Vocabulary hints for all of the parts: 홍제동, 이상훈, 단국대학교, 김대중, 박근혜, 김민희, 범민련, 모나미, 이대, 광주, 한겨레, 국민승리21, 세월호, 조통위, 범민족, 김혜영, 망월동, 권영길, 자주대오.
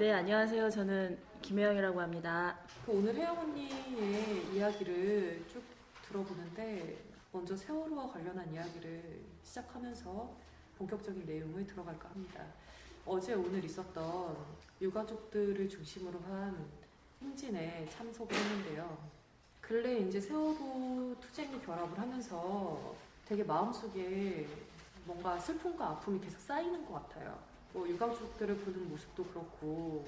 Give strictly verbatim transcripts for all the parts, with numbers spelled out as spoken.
네, 안녕하세요. 저는 김혜영이라고 합니다. 오늘 혜영 언니의 이야기를 쭉 들어보는데 먼저 세월호와 관련한 이야기를 시작하면서 본격적인 내용을 들어갈까 합니다. 어제 오늘 있었던 유가족들을 중심으로 한 행진에 참석을 했는데요. 근래 이제 세월호 투쟁이 결합을 하면서 되게 마음속에 뭔가 슬픔과 아픔이 계속 쌓이는 것 같아요. 뭐 유가족들을 보는 모습도 그렇고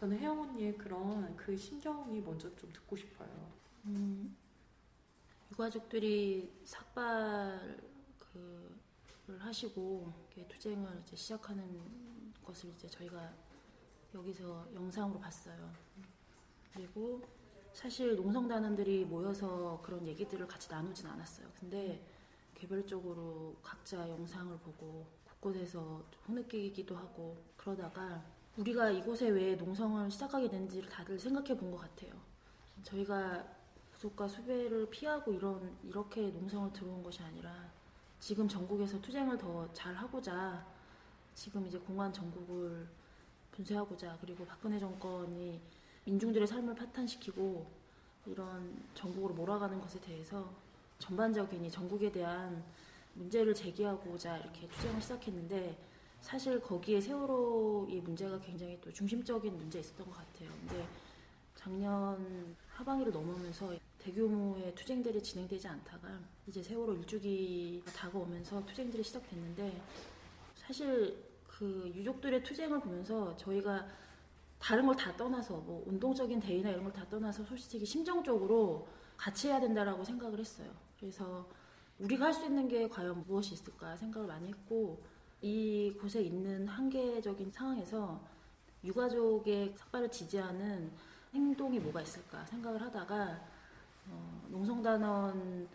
저는 혜영 언니의 그런 그 심경이 먼저 좀 듣고 싶어요. 음, 유가족들이 삭발을 그, 하시고 투쟁을 이제 시작하는 것을 이제 저희가 여기서 영상으로 봤어요. 그리고 사실 농성단원들이 모여서 그런 얘기들을 같이 나누진 않았어요. 근데 개별적으로 각자 영상을 보고 곳에서 흐느끼기도 하고 그러다가 우리가 이곳에 왜 농성을 시작하게 된지를 다들 생각해 본 것 같아요. 저희가 구속과 수배를 피하고 이런, 이렇게 농성을 들어온 것이 아니라 지금 전국에서 투쟁을 더 잘하고자 지금 이제 공안 전국을 분쇄하고자 그리고 박근혜 정권이 민중들의 삶을 파탄시키고 이런 전국으로 몰아가는 것에 대해서 전반적인 이 전국에 대한 문제를 제기하고자 이렇게 투쟁을 시작했는데 사실 거기에 세월호의 문제가 굉장히 또 중심적인 문제가 있었던 것 같아요. 근데 작년 하반기를 넘으면서 대규모의 투쟁들이 진행되지 않다가 이제 세월호 일주기가 다가오면서 투쟁들이 시작됐는데 사실 그 유족들의 투쟁을 보면서 저희가 다른 걸 다 떠나서 뭐 운동적인 대의나 이런 걸 다 떠나서 솔직히 심정적으로 같이 해야 된다라고 생각을 했어요. 그래서 우리가 할 수 있는 게 과연 무엇이 있을까 생각을 많이 했고 이곳에 있는 한계적인 상황에서 유가족의 삭발을 지지하는 행동이 뭐가 있을까 생각을 하다가 어, 농성단원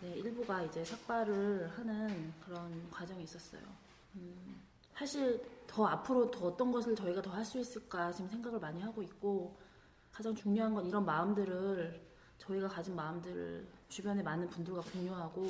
네, 일부가 이제 삭발을 하는 그런 과정이 있었어요. 음, 사실 더 앞으로 더 어떤 것을 저희가 더 할 수 있을까 지금 생각을 많이 하고 있고 가장 중요한 건 이런 마음들을 저희가 가진 마음들을 주변에 많은 분들과 공유하고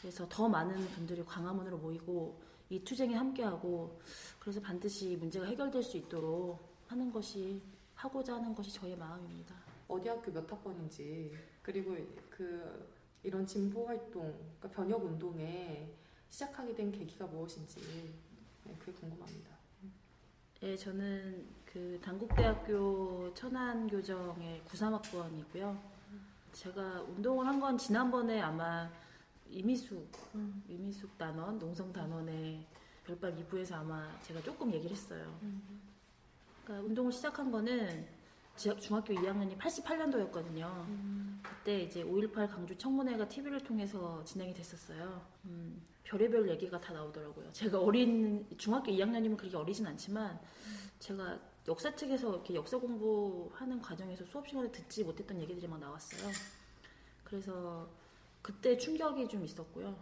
그래서 더 많은 분들이 광화문으로 모이고 이 투쟁에 함께하고 그래서 반드시 문제가 해결될 수 있도록 하는 것이 하고자 하는 것이 저의 마음입니다. 어디 학교 몇 학번인지 그리고 그 이런 진보 활동, 그러니까 변혁 운동에 시작하게 된 계기가 무엇인지 그게 궁금합니다. 네, 저는 그 단국대학교 천안교정의 구십삼 학번이고요. 제가 운동을 한 건 지난번에 아마 이미숙, 음. 이미숙 단원, 농성 단원의 별밤 이 부에서 아마 제가 조금 얘기를 했어요. 음. 그러니까 운동을 시작한 거는 중학교 이 학년이 팔십팔 년도였거든요. 음. 그때 이제 오일팔 광주 청문회가 티비를 통해서 진행이 됐었어요. 음, 별의별 얘기가 다 나오더라고요. 제가 어린, 중학교 이 학년이면 그렇게 어리진 않지만 제가 역사 책에서 이렇게 역사 공부하는 과정에서 수업 시간에 듣지 못했던 얘기들이 막 나왔어요. 그래서 그때 충격이 좀 있었고요.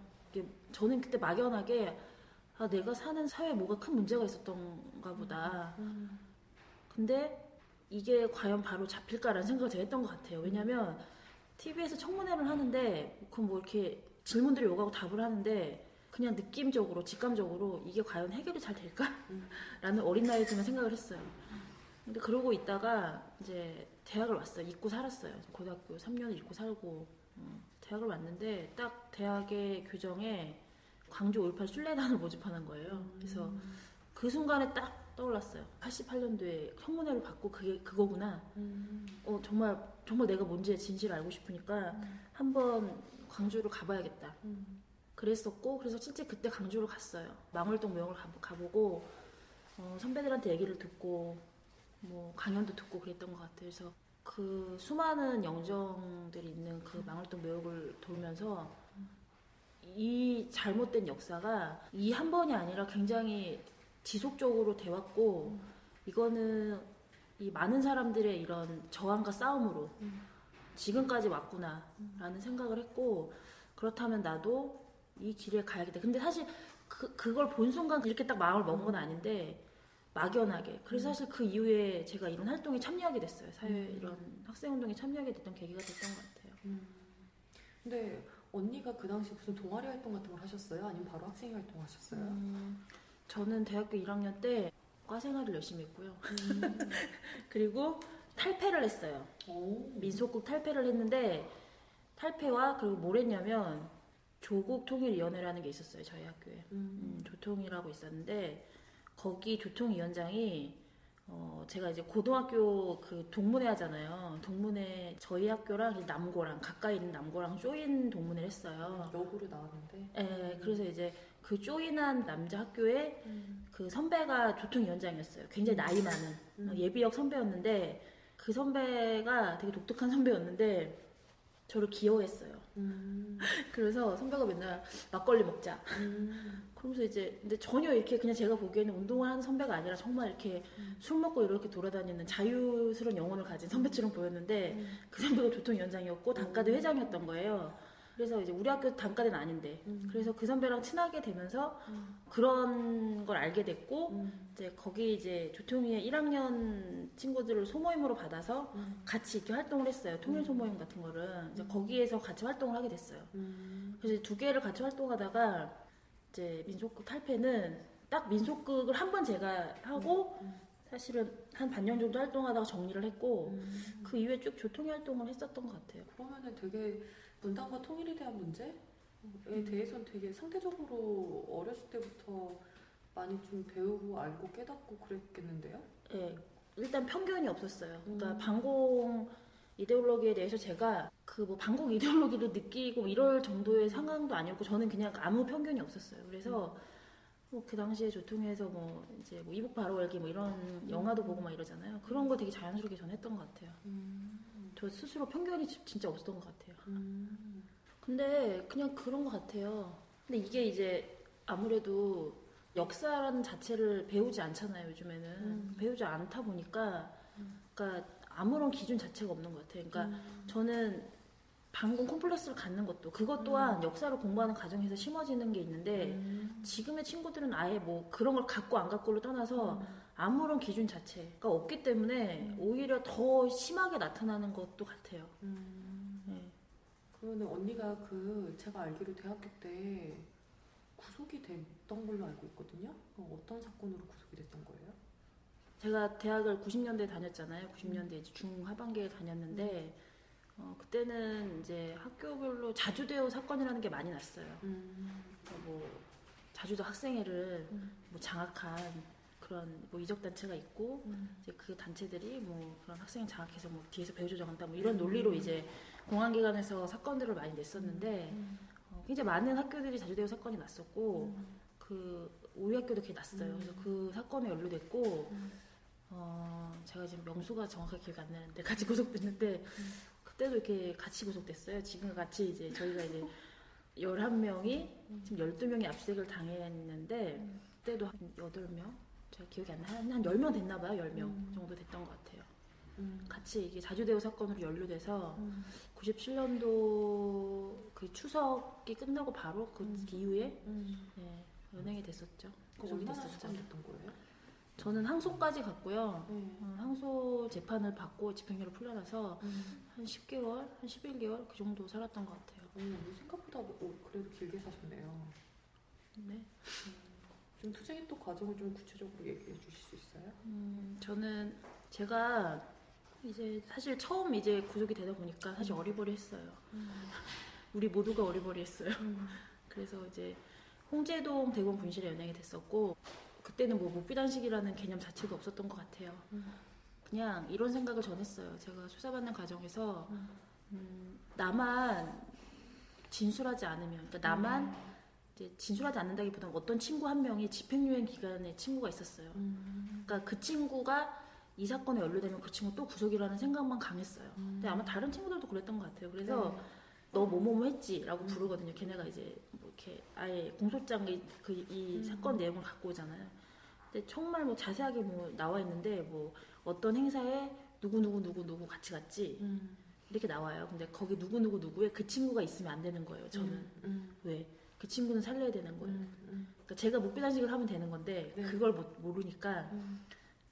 저는 그때 막연하게 아, 내가 사는 사회에 뭐가 큰 문제가 있었던가 보다. 근데 이게 과연 바로 잡힐까라는 생각을 제가 했던 것 같아요. 왜냐면 티비에서 청문회를 하는데 그럼 뭐 이렇게 질문들이 오가고 답을 하는데 그냥 느낌적으로, 직감적으로 이게 과연 해결이 잘 될까? 라는 어린 나이지만 생각을 했어요. 근데 그러고 있다가 이제 대학을 왔어요. 잊고 살았어요. 고등학교 삼 년을 잊고 살고 대학을 왔는데 딱 대학의 교정에 광주 오일팔 순례단을 모집하는 거예요. 그래서 그 순간에 딱 떠올랐어요. 팔십팔 년도에 청문회를 받고 그게 그거구나. 어, 정말 정말 내가 뭔지의 진실을 알고 싶으니까 한번 광주를 가봐야겠다. 그랬었고 그래서 진짜 그때 광주로 갔어요. 망월동 모형을 가보고 어, 선배들한테 얘기를 듣고 뭐 강연도 듣고 그랬던 것 같아요. 그래서 그 수많은 영정들이 있는 그 망월동 묘역을 돌면서 이 잘못된 역사가 이 한 번이 아니라 굉장히 지속적으로 돼왔고 이거는 이 많은 사람들의 이런 저항과 싸움으로 지금까지 왔구나라는 생각을 했고 그렇다면 나도 이 길에 가야겠다. 근데 사실 그, 그걸 본 순간 그렇게 딱 마음을 먹은 건 아닌데 막연하게. 그래서 사실 그 이후에 제가 이런 활동에 참여하게 됐어요. 사회 이런 학생운동에 참여하게 됐던 계기가 됐던 것 같아요. 음. 근데 언니가 그 당시 무슨 동아리 활동 같은 걸 하셨어요? 아니면 바로 학생이 활동하셨어요? 음, 저는 대학교 일 학년 때 과생활을 열심히 했고요. 음. 그리고 탈패를 했어요. 오. 민속국 탈패를 했는데 탈패와 그리고 뭘 했냐면 조국통일위원회라는 게 있었어요. 저희 학교에. 음. 음, 조통이라고 있었는데 거기 조통위원장이 어, 제가 이제 고등학교 그 동문회 하잖아요. 동문회 저희 학교랑 남고랑 가까이 있는 남고랑 쪼인 동문회를 했어요. 역으로 나왔는데. 네, 그래서 이제 그 쪼인한 남자 학교에 음. 그 선배가 조통위원장이었어요. 굉장히 나이 많은 음. 예비역 선배였는데 그 선배가 되게 독특한 선배였는데 저를 기여했어요. 음. 그래서 선배가 맨날 막걸리 먹자. 음. 그러면서 이제 근데 전혀 이렇게 그냥 제가 보기에는 운동을 하는 선배가 아니라 정말 이렇게 음. 술 먹고 이렇게 돌아다니는 자유스러운 영혼을 가진 선배처럼 보였는데 음. 그 선배가 조통위원장이었고 단과대 음. 회장이었던 거예요. 그래서 이제 우리 학교 단과대는 아닌데 음. 그래서 그 선배랑 친하게 되면서 음. 그런 걸 알게 됐고 음. 이제 거기 이제 조통위의 일 학년 친구들을 소모임으로 받아서 음. 같이 이렇게 활동을 했어요. 통일 소모임 같은 거를 이제 거기에서 같이 활동을 하게 됐어요. 음. 그래서 두 개를 같이 활동하다가 이제 민속극 탈패는 딱 민속극을 한 번 제가 하고 음. 사실은 한 반년 정도 활동하다가 정리를 했고 음. 그 이후에 쭉 조통위 활동을 했었던 것 같아요. 그러면은 되게 분단과 통일에 대한 문제에 대해서는 되게 상대적으로 어렸을 때부터 많이 좀 배우고 알고 깨닫고 그랬겠는데요? 네, 일단 편견이 없었어요. 그러니까 음. 반공 이데올로기에 대해서 제가 그 뭐 반공 이데올로기를 느끼고 이럴 정도의 상황도 아니었고 저는 그냥 아무 편견이 없었어요. 그래서 음. 뭐 그 당시에 조통위에서 뭐 이제 뭐 이북 바로알기 뭐 이런 음. 영화도 보고 막 이러잖아요. 그런 거 되게 자연스럽게 전 했던 것 같아요. 음. 저 스스로 편견이 진짜 없었던 것 같아요. 음. 근데 그냥 그런 것 같아요. 근데 이게 이제 아무래도 역사라는 자체를 배우지 않잖아요. 요즘에는 음. 배우지 않다 보니까 음. 그러니까 아무런 기준 자체가 없는 것 같아요. 그러니까 음. 저는 반공 콤플렉스를 갖는 것도 그것 또한 음. 역사를 공부하는 과정에서 심어지는 게 있는데 음. 지금의 친구들은 아예 뭐 그런 걸 갖고 안 갖고를 떠나서 음. 아무런 기준 자체가 없기 때문에 음. 오히려 더 심하게 나타나는 것도 같아요. 음. 네. 그러면 언니가 그 제가 알기로 대학교 때 구속이 됐던 걸로 알고 있거든요. 어떤 사건으로 구속이 됐던 거예요? 제가 대학을 구십 년대에 다녔잖아요. 구십 년대 음. 중하반기에 다녔는데 어, 그때는 이제 학교별로 자주대오 사건이라는 게 많이 났어요. 음. 그러니까 뭐 자주도 학생회를 음. 뭐 장악한 그런 뭐 이적 단체가 있고 음. 이제 그 단체들이 뭐 그런 학생을 장악해서 뭐 뒤에서 배후 조정한다 뭐 이런 논리로 음. 이제 공안기관에서 사건들을 많이 냈었는데 음. 어, 굉장히 많은 학교들이 자주대오 사건이 났었고 음. 그 우리 학교도 그게 났어요. 음. 그래서 그 사건에 연루됐고 음. 어, 제가 지금 명수가 정확하게 기억이 안 나는데 같이 구속됐는데 음. 그때도 이렇게 같이 구속됐어요. 지금 같이 이제 저희가 이제 열한 명이 음. 지금 열두 명이 압수수색을 당했는데 음. 그때도 한 여덟 명? 제가 기억이 안 나요. 한 열 명 됐나봐요. 열 명 음. 정도 됐던 것 같아요. 음. 같이 이게 자주대오 사건으로 연루돼서 음. 구십칠 년도 그 추석이 끝나고 바로 그 음. 이후에 음. 네, 연행이 됐었죠. 구속이 됐었죠. 됐던 거예요? 저는 항소까지 갔고요. 음. 항소 재판을 받고 집행유예를 풀려나서 음. 한 십 개월, 한 십일 개월 그 정도 살았던 것 같아요. 음, 생각보다 뭐 그래도 길게 사셨네요. 네. 좀 투쟁의 또 과정을 좀 구체적으로 얘기해 주실 수 있어요? 음, 저는 제가 이제 사실 처음 이제 구속이 되다 보니까 사실 음. 어리버리했어요. 음. 우리 모두가 어리버리했어요. 음. 그래서 이제 홍제동 대공 분실에 연행이 됐었고 그때는 뭐 묵비단식이라는 개념 자체도 없었던 것 같아요. 음. 그냥 이런 생각을 전했어요. 제가 수사받는 과정에서 음. 음, 나만 진술하지 않으면, 그러니까 나만 음. 이제 진술하지 않는다기보다는 어떤 친구 한 명이 집행유예 기간에 친구가 있었어요. 음. 그러니까 그 친구가 이 사건에 연루되면 그 친구 또 구속이라는 생각만 강했어요. 음. 근데 아마 다른 친구들도 그랬던 것 같아요. 그래서 네. 너 뭐뭐뭐 했지라고 음. 부르거든요. 걔네가 이제 뭐 이렇게 아예 공소장이 그 이 음. 사건 내용을 갖고 오잖아요. 근데 정말 뭐 자세하게 뭐 나와 있는데 뭐 어떤 행사에 누구 누구 누구 누구 같이 갔지. 음. 이렇게 나와요. 근데 거기 누구 누구 누구에 그 친구가 있으면 안 되는 거예요. 저는 음. 음. 왜? 그 친구는 살려야 되는 거예요. 음, 음. 그러니까 제가 묵비단식을 하면 되는 건데 네. 그걸 못, 모르니까 음.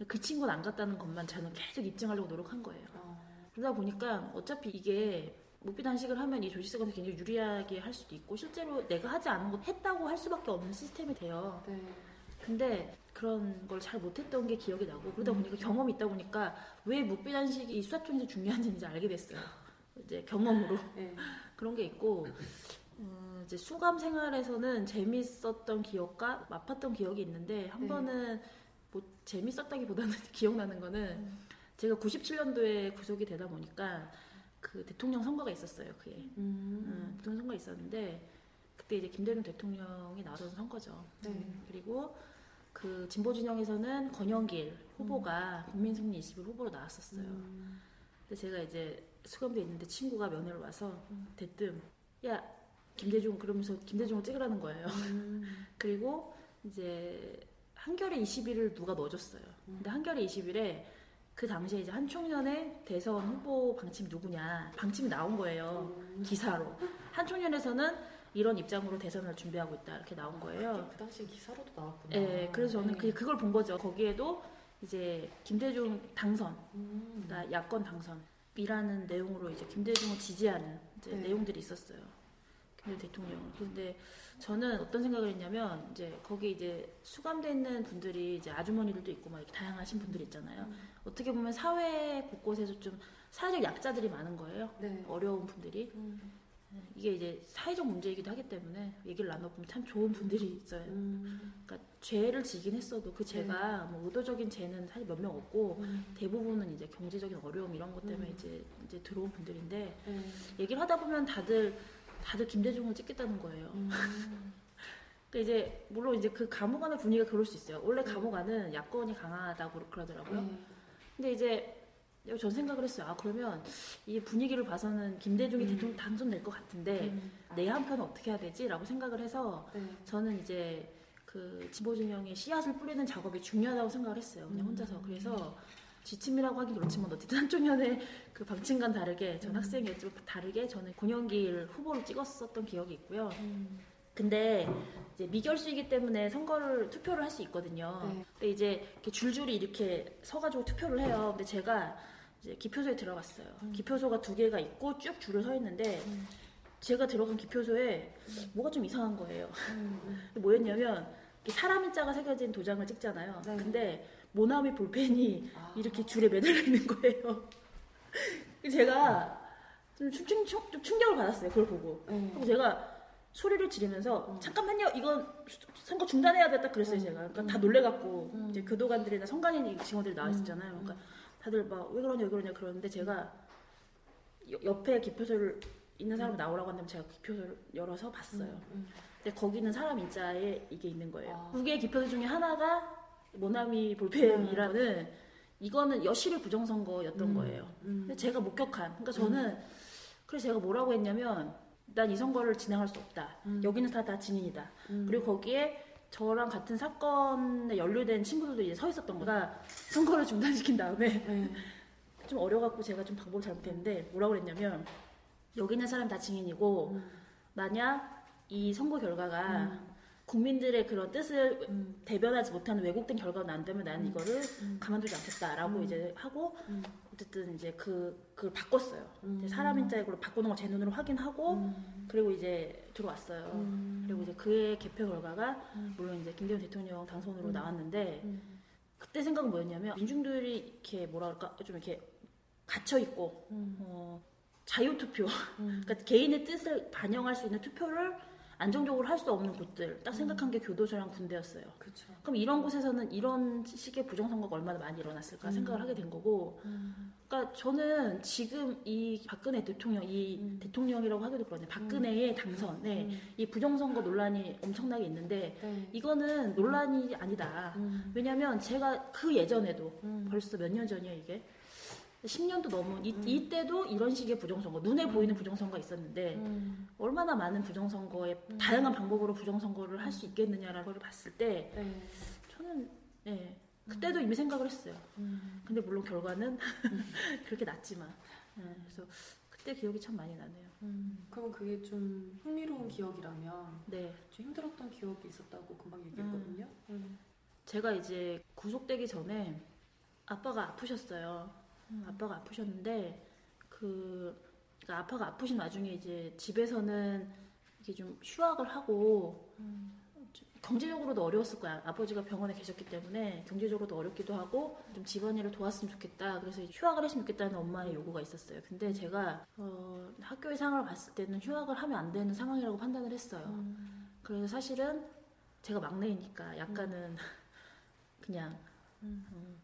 그 친구는 안 갔다는 것만 저는 계속 입증하려고 노력한 거예요. 어. 그러다 보니까 어차피 이게 묵비단식을 하면 이 조직사건에서 굉장히 유리하게 할 수도 있고 실제로 내가 하지 않은 것 했다고 할 수밖에 없는 시스템이 돼요. 네. 근데 그런 걸 잘 못했던 게 기억이 나고, 그러다 보니까 음. 경험이 있다 보니까 왜 묵비단식이 이 수사청에서 중요한지 알게 됐어요. 이제 경험으로. 네. 그런 게 있고, 음, 이제 수감 생활에서는 재밌었던 기억과 아팠던 기억이 있는데, 한 네. 번은 뭐 재밌었다기보다는 기억나는 거는 음. 제가 구십칠 년도에 구속이 되다 보니까 그 대통령 선거가 있었어요. 그게 음. 음, 대통령 선거가 있었는데 그때 이제 김대중 대통령이 나선 선거죠. 네. 그리고 그 진보 진영에서는 권영길 후보가 음. 국민승리 이십일 후보로 나왔었어요. 음. 근데 제가 이제 수감돼 있는데 친구가 면회를 와서 음. 대뜸 야 김대중 그러면서 김대중을 찍으라는 거예요. 음. 그리고 이제 한겨레 이십일을 누가 넣어줬어요. 근데 한겨레 이십일에 그 당시에 이제 한 청년의 대선 후보 방침 누구냐 방침이 나온 거예요. 음. 기사로 한 청년에서는 이런 입장으로 대선을 준비하고 있다 이렇게 나온 거예요. 그 당시에 기사로도 나왔구나. 네, 그래서 저는 네. 그걸 본 거죠. 거기에도 이제 김대중 당선, 음. 그러니까 야권 당선이라는 내용으로 이제 김대중을 지지하는 이제 네. 내용들이 있었어요. 근데 대통령. 근데 저는 어떤 생각을 했냐면 이제 거기 이제 수감돼 있는 분들이 이제 아주머니들도 있고 막 이렇게 다양하신 분들이 있잖아요. 음. 어떻게 보면 사회 곳곳에서 좀 사회적 약자들이 많은 거예요. 네. 어려운 분들이. 음. 이게 이제 사회적 문제이기도 하기 때문에 얘기를 나눠보면 참 좋은 분들이 있어요. 음. 그러니까 죄를 지긴 했어도 그 죄가 네. 뭐 의도적인 죄는 사실 몇 명 없고 음. 대부분은 이제 경제적인 어려움 이런 것 때문에 음. 이제 이제 들어온 분들인데 음. 얘기를 하다 보면 다들 다들 김대중을 찍겠다는 거예요. 음. 그러니까 이제 물론 이제 그 감옥 안의 분위기가 그럴 수 있어요. 원래 감옥 안은 야권이 강하다고 그러더라고요. 음. 근데 이제 전 생각을 했어요. 아 그러면 이 분위기를 봐서는 김대중이 음. 대통령 당선될 것 같은데 음. 내 한편은 어떻게 해야 되지라고 생각을 해서 음. 저는 이제 그 진보진영의 씨앗을 뿌리는 작업이 중요하다고 생각을 했어요. 그냥 혼자서. 그래서 지침이라고 하긴 그렇지만 어쨌든 한 청년의 그 방침과는 다르게 전 학생이었지만 다르게 저는 권영길 후보를 찍었었던 기억이 있고요. 음. 근데 이제 미결수이기 때문에 선거를 투표를 할 수 있거든요. 네. 근데 이제 이렇게 줄줄이 이렇게 서가지고 투표를 해요. 근데 제가 이제 기표소에 들어갔어요. 음. 기표소가 두 개가 있고 쭉 줄을 서 있는데 음. 제가 들어간 기표소에 음. 뭐가 좀 이상한 거예요. 음. 뭐였냐면 사람의 자가 새겨진 도장을 찍잖아요. 네. 근데 모나미 볼펜이 아. 이렇게 줄에 매달려 있는 거예요. 제가 좀, 충, 좀 충격을 받았어요. 그걸 보고. 음. 그리고 제가 소리를 지르면서 음. 잠깐만요, 이건 선거 중단해야 됐다 그랬어요. 음. 제가. 그러니까 음. 다 놀래갖고 음. 이제 교도관들이나 선관위 직원들이 나와 있었잖아요. 음. 그러니까 다들 막 왜 그러냐 왜 그러냐 그러는데 제가 옆에 기표소를 있는 사람이 나오라고 한다면 제가 기표소를 열어서 봤어요. 음. 음. 근데 거기는 사람 인자에 이게 있는 거예요. 아. 두 개의 기표소 중에 하나가 모나미 볼펜이라는 음. 이거는 여실의 부정선거였던 음. 거예요. 음. 근데 제가 목격한. 그러니까 저는 음. 그래서 제가 뭐라고 했냐면 난 이 선거를 진행할 수 없다. 음. 여기는 다, 다 증인이다. 음. 그리고 거기에 저랑 같은 사건에 연루된 친구들도 이제 서 있었던 거다. 선거를 중단시킨 다음에 음. 좀 어려갖고 제가 좀 방법을 잘못했는데 뭐라고 그랬냐면 여기 있는 사람 다 증인이고 음. 만약 이 선거 결과가 음. 국민들의 그런 뜻을 음. 대변하지 못하는 왜곡된 결과가 난다면 나는 이거를 음. 가만두지 않겠다라고 음. 이제 하고 음. 어쨌든 이제 그 그걸 바꿨어요. 음. 사람 인자의 걸로 바꾸는 걸 제 눈으로 확인하고 음. 그리고 이제 들어왔어요. 음. 그리고 이제 그의 개표 결과가 음. 물론 이제 김대중 대통령 당선으로 음. 나왔는데 음. 그때 생각은 뭐였냐면 민중들이 이렇게 뭐라 그럴까 좀 이렇게 갇혀 있고 음. 어, 자유 투표 음. 그러니까 개인의 뜻을 반영할 수 있는 투표를 안정적으로 할 수 없는 곳들 딱 생각한 음. 게 교도소랑 군대였어요. 그쵸. 그럼 이런 곳에서는 이런 식의 부정선거가 얼마나 많이 일어났을까 음. 생각을 하게 된 거고 음. 그러니까 저는 지금 이 박근혜 대통령 이 음. 대통령이라고 하기도 그러네. 박근혜의 음. 당선에 음. 이 부정선거 논란이 엄청나게 있는데 네. 이거는 논란이 아니다. 음. 왜냐면 제가 그 예전에도 음. 벌써 몇 년 전이야 이게 십 년도 넘은 이, 음. 이때도 이런 식의 부정선거 눈에 음. 보이는 부정선거가 있었는데 음. 얼마나 많은 부정선거에 음. 다양한 방법으로 부정선거를 할 수 있겠느냐라는 걸 봤을 때 네. 저는 네, 그때도 음. 이미 생각을 했어요. 음. 근데 물론 결과는 음. 그렇게 났지만 네, 그래서 그때 기억이 참 많이 나네요. 음. 그럼 그게 좀 흥미로운 기억이라면 네. 좀 힘들었던 기억이 있었다고 금방 얘기했거든요. 음. 음. 제가 이제 구속되기 전에 아빠가 아프셨어요. 아빠가 아프셨는데 그 그러니까 아빠가 아프신 와중에 이제 집에서는 이게 좀 휴학을 하고 음. 경제적으로도 어려웠을 거야. 아버지가 병원에 계셨기 때문에 경제적으로도 어렵기도 하고 좀 집안일을 도왔으면 좋겠다. 그래서 휴학을 했으면 좋겠다는 엄마의 요구가 있었어요. 근데 제가 어, 학교의 상황을 봤을 때는 휴학을 하면 안 되는 상황이라고 판단을 했어요. 음. 그래서 사실은 제가 막내이니까 약간은 음. 그냥 음. 음,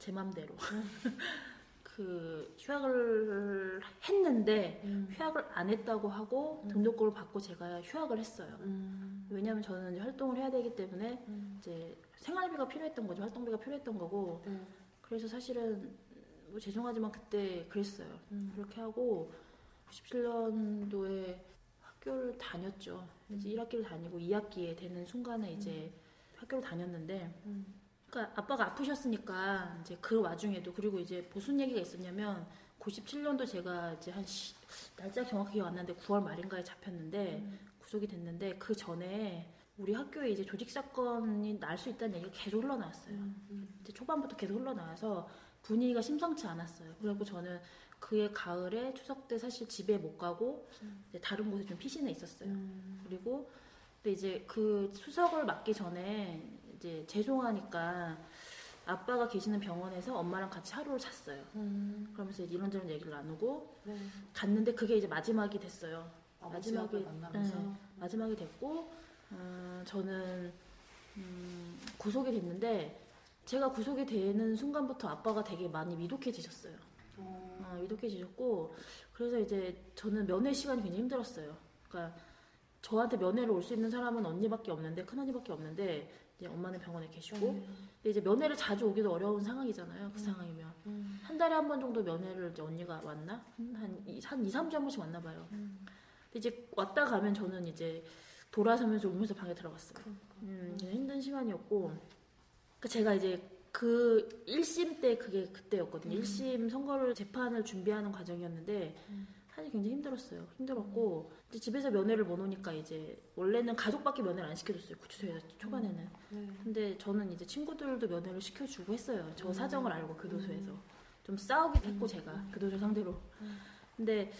제 맘대로 음. 그 휴학을 했는데 음. 휴학을 안 했다고 하고 음. 등록금을 받고 제가 휴학을 했어요. 음. 왜냐하면 저는 이제 활동을 해야 되기 때문에 음. 이제 생활비가 필요했던 거죠. 활동비가 필요했던 거고. 음. 그래서 사실은 뭐 죄송하지만 그때 그랬어요. 음. 그렇게 하고 구십칠 년도에 학교를 다녔죠. 음. 이제 일 학기를 다니고 이 학기에 되는 순간에 이제 음. 학교를 다녔는데. 음. 그러니까 아빠가 아프셨으니까 이제 그 와중에도 그리고 이제 무슨 얘기가 있었냐면 구십칠 년도 제가 이제 한 시, 날짜 정확히 기억 안 나는데 구월 말인가에 잡혔는데 음. 구속이 됐는데 그 전에 우리 학교에 이제 조직 사건이 날 수 있다는 얘기가 계속 흘러나왔어요. 음. 음. 이제 초반부터 계속 흘러나와서 분위기가 심상치 않았어요. 그래갖고 저는 그해 가을에 추석 때 사실 집에 못 가고 음. 이제 다른 곳에 좀 피신해 있었어요. 음. 그리고 근데 이제 그 수석을 맡기 전에 이제 죄송하니까 아빠가 계시는 병원에서 엄마랑 같이 하루를 잤어요. 음. 그러면서 이런저런 얘기를 나누고 네. 갔는데 그게 이제 마지막이 됐어요. 아, 마지막이 만나면서 네, 마지막이 됐고 음, 저는 음, 구속이 됐는데 제가 구속이 되는 순간부터 아빠가 되게 많이 미독해지셨어요. 음. 어, 미독해지셨고 그래서 이제 저는 면회 시간이 굉장히 힘들었어요. 그러니까 저한테 면회를 올 수 있는 사람은 언니밖에 없는데 큰언니밖에 없는데 이제 엄마는 병원에 계시고 음. 근데 이제 면회를 자주 오기도 어려운 상황이잖아요. 그 음. 상황이면 음. 한 달에 한 번 정도 면회를 이제 언니가 왔나? 한, 한 이, 삼 주에 한 번씩 왔나 봐요. 음. 근데 이제 왔다 가면 저는 이제 돌아서면서 울면서 방에 들어갔어요. 그러니까. 음, 힘든 시간이었고 그러니까 제가 이제 그 일 심 때 그게 그때였거든요. 음. 일 심 선거를 재판을 준비하는 과정이었는데 음. 사실 굉장히 힘들었어요. 힘들었고 음. 이제 집에서 면회를 못 오니까 이제 원래는 가족밖에 면회를 안 시켜줬어요. 구치소에서 초반에는. 음. 네. 근데 저는 이제 친구들도 면회를 시켜주고 했어요. 저 음. 사정을 알고 교도소에서 음. 좀 싸우기도 했고 음. 제가 교도소 상대로. 음. 근데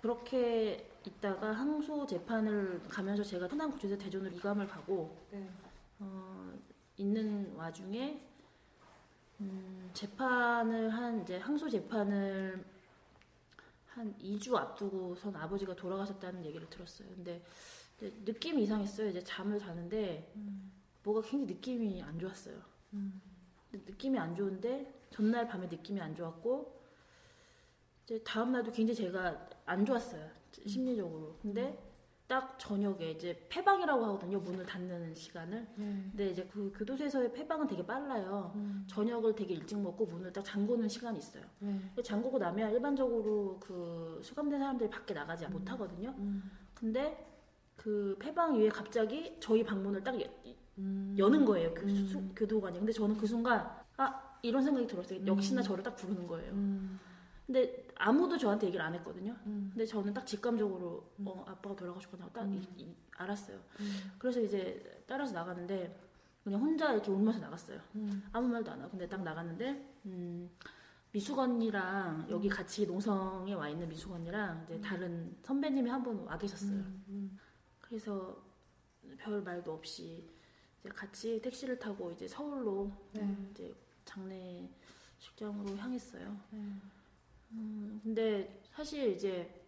그렇게 있다가 항소 재판을 가면서 제가 천안 구치소에서 대전으로 이감을 가고 네. 어, 있는 와중에 음, 재판을 한 이제 항소 재판을 한 이 주 앞두고선 아버지가 돌아가셨다는 얘기를 들었어요. 근데 느낌이 이상했어요. 이제 잠을 자는데 음. 뭐가 굉장히 느낌이 안 좋았어요. 음. 느낌이 안 좋은데 전날 밤에 느낌이 안 좋았고 이제 다음 날도 굉장히 제가 안 좋았어요. 심리적으로. 근데 딱 저녁에 이제 폐방이라고 하거든요. 문을 닫는 시간을. 음. 근데 이제 그 교도소에서의 폐방은 되게 빨라요. 음. 저녁을 되게 일찍 먹고 문을 딱 잠그는 시간이 있어요. 음. 잠그고 나면 일반적으로 그 수감된 사람들이 밖에 나가지 음. 못하거든요. 음. 근데 그 폐방 위에 갑자기 저희 방문을 딱 여, 음. 여는 거예요. 그 수, 음. 교도관이. 근데 저는 그 순간 아 이런 생각이 들었어요. 음. 역시나 저를 딱 부르는 거예요. 음. 근데 아무도 저한테 얘기를 안 했거든요. 음. 근데 저는 딱 직감적으로 음. 어, 아빠가 돌아가셨구나 딱 음. 이, 이, 알았어요. 음. 그래서 이제 따라서 나갔는데 그냥 혼자 이렇게 울면서 나갔어요. 음. 아무 말도 안 하고 근데 딱 나갔는데 음, 미숙언니랑 음. 여기 같이 농성에 와 있는 미숙언니랑 이제 음. 다른 선배님이 한 번 와 계셨어요. 음. 음. 그래서 별 말도 없이 이제 같이 택시를 타고 이제 서울로 음. 이제 장례식장으로 향했어요. 음. 음, 근데 사실 이제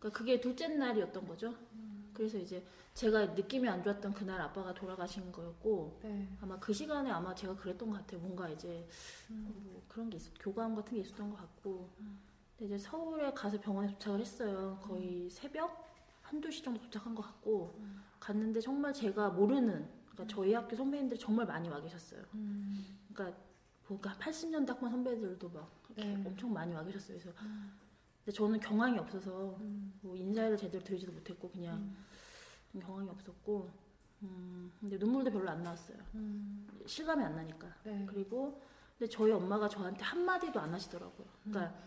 그게 둘째 날이었던 거죠. 음. 그래서 이제 제가 느낌이 안 좋았던 그날 아빠가 돌아가신 거였고 네. 아마 그 시간에 아마 제가 그랬던 것 같아요. 뭔가 이제 음. 뭐 그런 게 있, 교감 같은 게 있었던 것 같고 음. 근데 이제 서울에 가서 병원에 도착을 했어요. 거의 음. 새벽 한두 시 정도 도착한 것 같고 음. 갔는데 정말 제가 모르는 그러니까 저희 학교 선배님들이 정말 많이 와 계셨어요. 음. 그러니까 그러니까 팔십 년대 학번 선배들도 막 이렇게 네. 엄청 많이 와 계셨어요. 그래서 음. 근데 저는 경황이 없어서 음. 뭐 인사를 제대로 드리지도 못했고 그냥 음. 경황이 없었고 음. 근데 눈물도 별로 안 나왔어요. 음. 실감이 안 나니까. 네. 그리고 근데 저희 엄마가 저한테 한마디도 안 하시더라고요. 그러니까 음.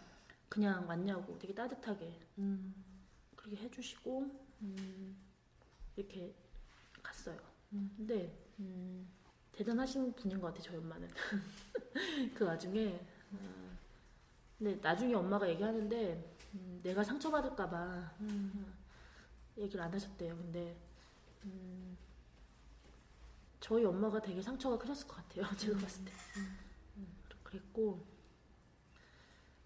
그냥 왔냐고 되게 따뜻하게 음. 그렇게 해주시고 음. 이렇게 갔어요. 음. 근데 음. 대단하신 분인 것 같아요. 저희 엄마는. 그 와중에 음. 근데 나중에 엄마가 얘기하는데 음, 내가 상처받을까봐 음. 얘기를 안 하셨대요. 근데 음, 저희 엄마가 되게 상처가 크셨을 것 같아요. 제가 봤을 때. 음. 음, 그랬고,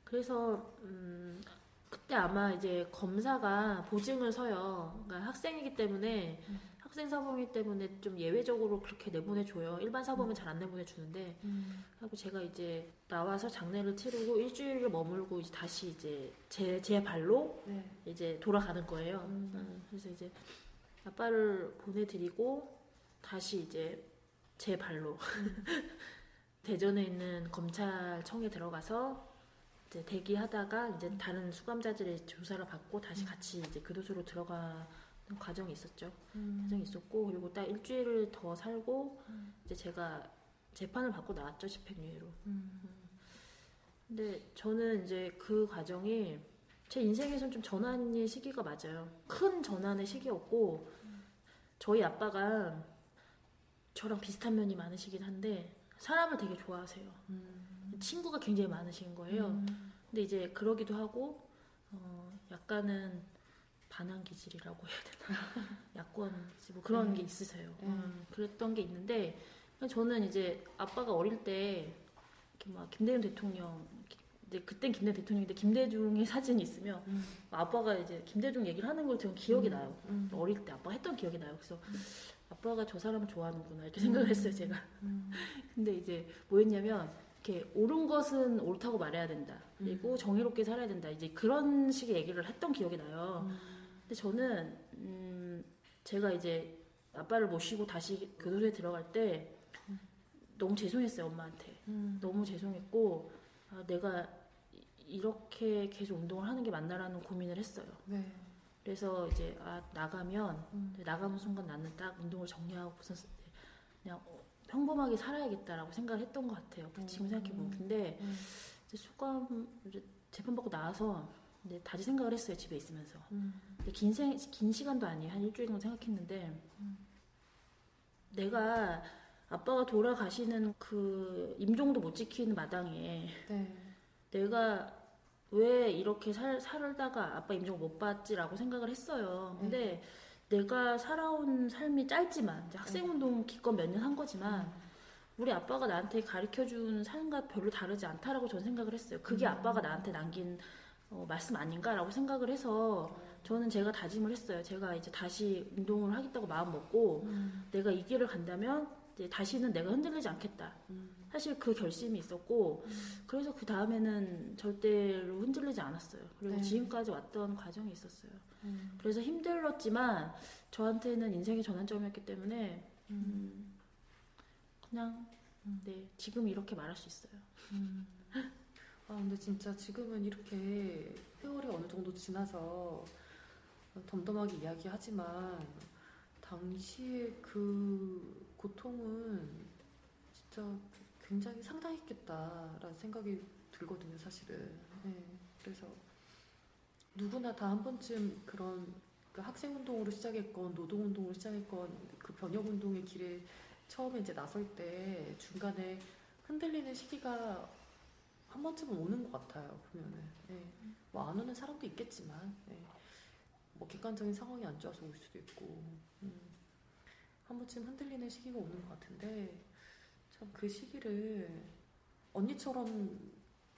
그래서 음, 그때 아마 이제 검사가 보증을 서요. 그러니까 학생이기 때문에 음. 학생 사범이기 때문에 좀 예외적으로 그렇게 내보내줘요. 일반 사범은 음. 잘 안 내보내주는데. 음. 하고 제가 이제 나와서 장례를 치르고 일주일을 머물고 이제 다시 이제 제, 제 발로 네. 이제 돌아가는 거예요. 음. 음, 그래서 이제 아빠를 보내드리고 다시 이제 제 발로 음. 대전에 있는 검찰청에 들어가서 이제 대기하다가 이제 음. 다른 수감자들의 조사를 받고 다시 같이 이제 교도소로 들어가는 과정이 있었죠. 음. 과정이 있었고, 그리고 딱 일주일을 더 살고 음. 이제 제가 재판을 받고 나왔죠, 집행유예로. 음. 근데 저는 이제 그 과정이 제 인생에선 좀 전환의 시기가 맞아요. 큰 전환의 시기였고, 음. 저희 아빠가 저랑 비슷한 면이 많으시긴 한데 사람을 되게 좋아하세요. 음. 친구가 굉장히 많으신 거예요. 음. 근데 이제 그러기도 하고 어, 약간은 반항 기질이라고 해야 되나? 약권 기질 뭐 그런 음. 게 있으세요. 음. 음, 그랬던 게 있는데, 저는 이제 아빠가 어릴 때 이렇게 막 김대중 대통령, 이제 그땐 김대중 대통령인데 김대중의 사진이 있으면 음. 아빠가 이제 김대중 얘기를 하는 걸 지금 기억이 음. 나요. 음. 어릴 때 아빠가 했던 기억이 나요. 그래서 음. 아빠가 저 사람을 좋아하는구나 이렇게 생각을 했어요, 제가. 음. 근데 이제 뭐였냐면 이렇게 옳은 것은 옳다고 말해야 된다. 그리고 음. 정의롭게 살아야 된다. 이제 그런 식의 얘기를 했던 기억이 나요. 음. 근데 저는 음, 제가 이제 아빠를 모시고 다시 교도소에 들어갈 때 음. 너무 죄송했어요, 엄마한테. 음. 너무 죄송했고, 아, 내가 이렇게 계속 운동을 하는 게 맞나라는 고민을 했어요. 네. 그래서 이제 아, 나가면 음. 나가는 순간 나는 딱 운동을 정리하고 무슨 그냥 평범하게 살아야겠다라고 생각을 했던 것 같아요. 음. 지금 생각해보면. 근데 음. 이제 수감 이제 재판받고 나와서 이제 다시 생각을 했어요, 집에 있으면서. 음. 근데 긴, 생, 긴 시간도 아니에요. 한 일주일 정도 생각했는데 음. 내가 아빠가 돌아가시는 그 임종도 못 지키는 마당에 네. 내가 왜 이렇게 살, 살다가 아빠 임종을 못 받지라고 생각을 했어요. 근데 네. 내가 살아온 삶이 짧지만, 이제 학생운동 기껏 몇 년 한 거지만 음. 우리 아빠가 나한테 가르쳐준 삶과 별로 다르지 않다라고 저는 생각을 했어요. 그게 음. 아빠가 나한테 남긴 어, 말씀 아닌가라고 생각을 해서 저는 제가 다짐을 했어요. 제가 이제 다시 운동을 하겠다고 마음 먹고 음. 내가 이 길을 간다면 이제 다시는 내가 흔들리지 않겠다. 음. 사실 그 결심이 있었고 음. 그래서 그 다음에는 절대로 흔들리지 않았어요. 그리고 네. 지금까지 왔던 과정이 있었어요. 음. 그래서 힘들었지만 저한테는 인생의 전환점이었기 때문에 음. 그냥 음. 네, 지금 이렇게 말할 수 있어요. 음. 아, 근데 진짜 지금은 이렇게 세월이 어느 정도 지나서 덤덤하게 이야기하지만 당시의 그 고통은 진짜 굉장히 상당했겠다라는 생각이 들거든요, 사실은. 네, 그래서 누구나 다 한 번쯤 그런 그러니까 학생운동으로 시작했건 노동운동으로 시작했건 그 변혁운동의 길에 처음에 이제 나설 때 중간에 흔들리는 시기가 한 번쯤은 오는 것 같아요, 보면은. 네, 뭐 안 오는 사람도 있겠지만 네, 뭐 객관적인 상황이 안 좋아서 올 수도 있고 음, 한 번쯤 흔들리는 시기가 오는 것 같은데, 그 시기를 언니처럼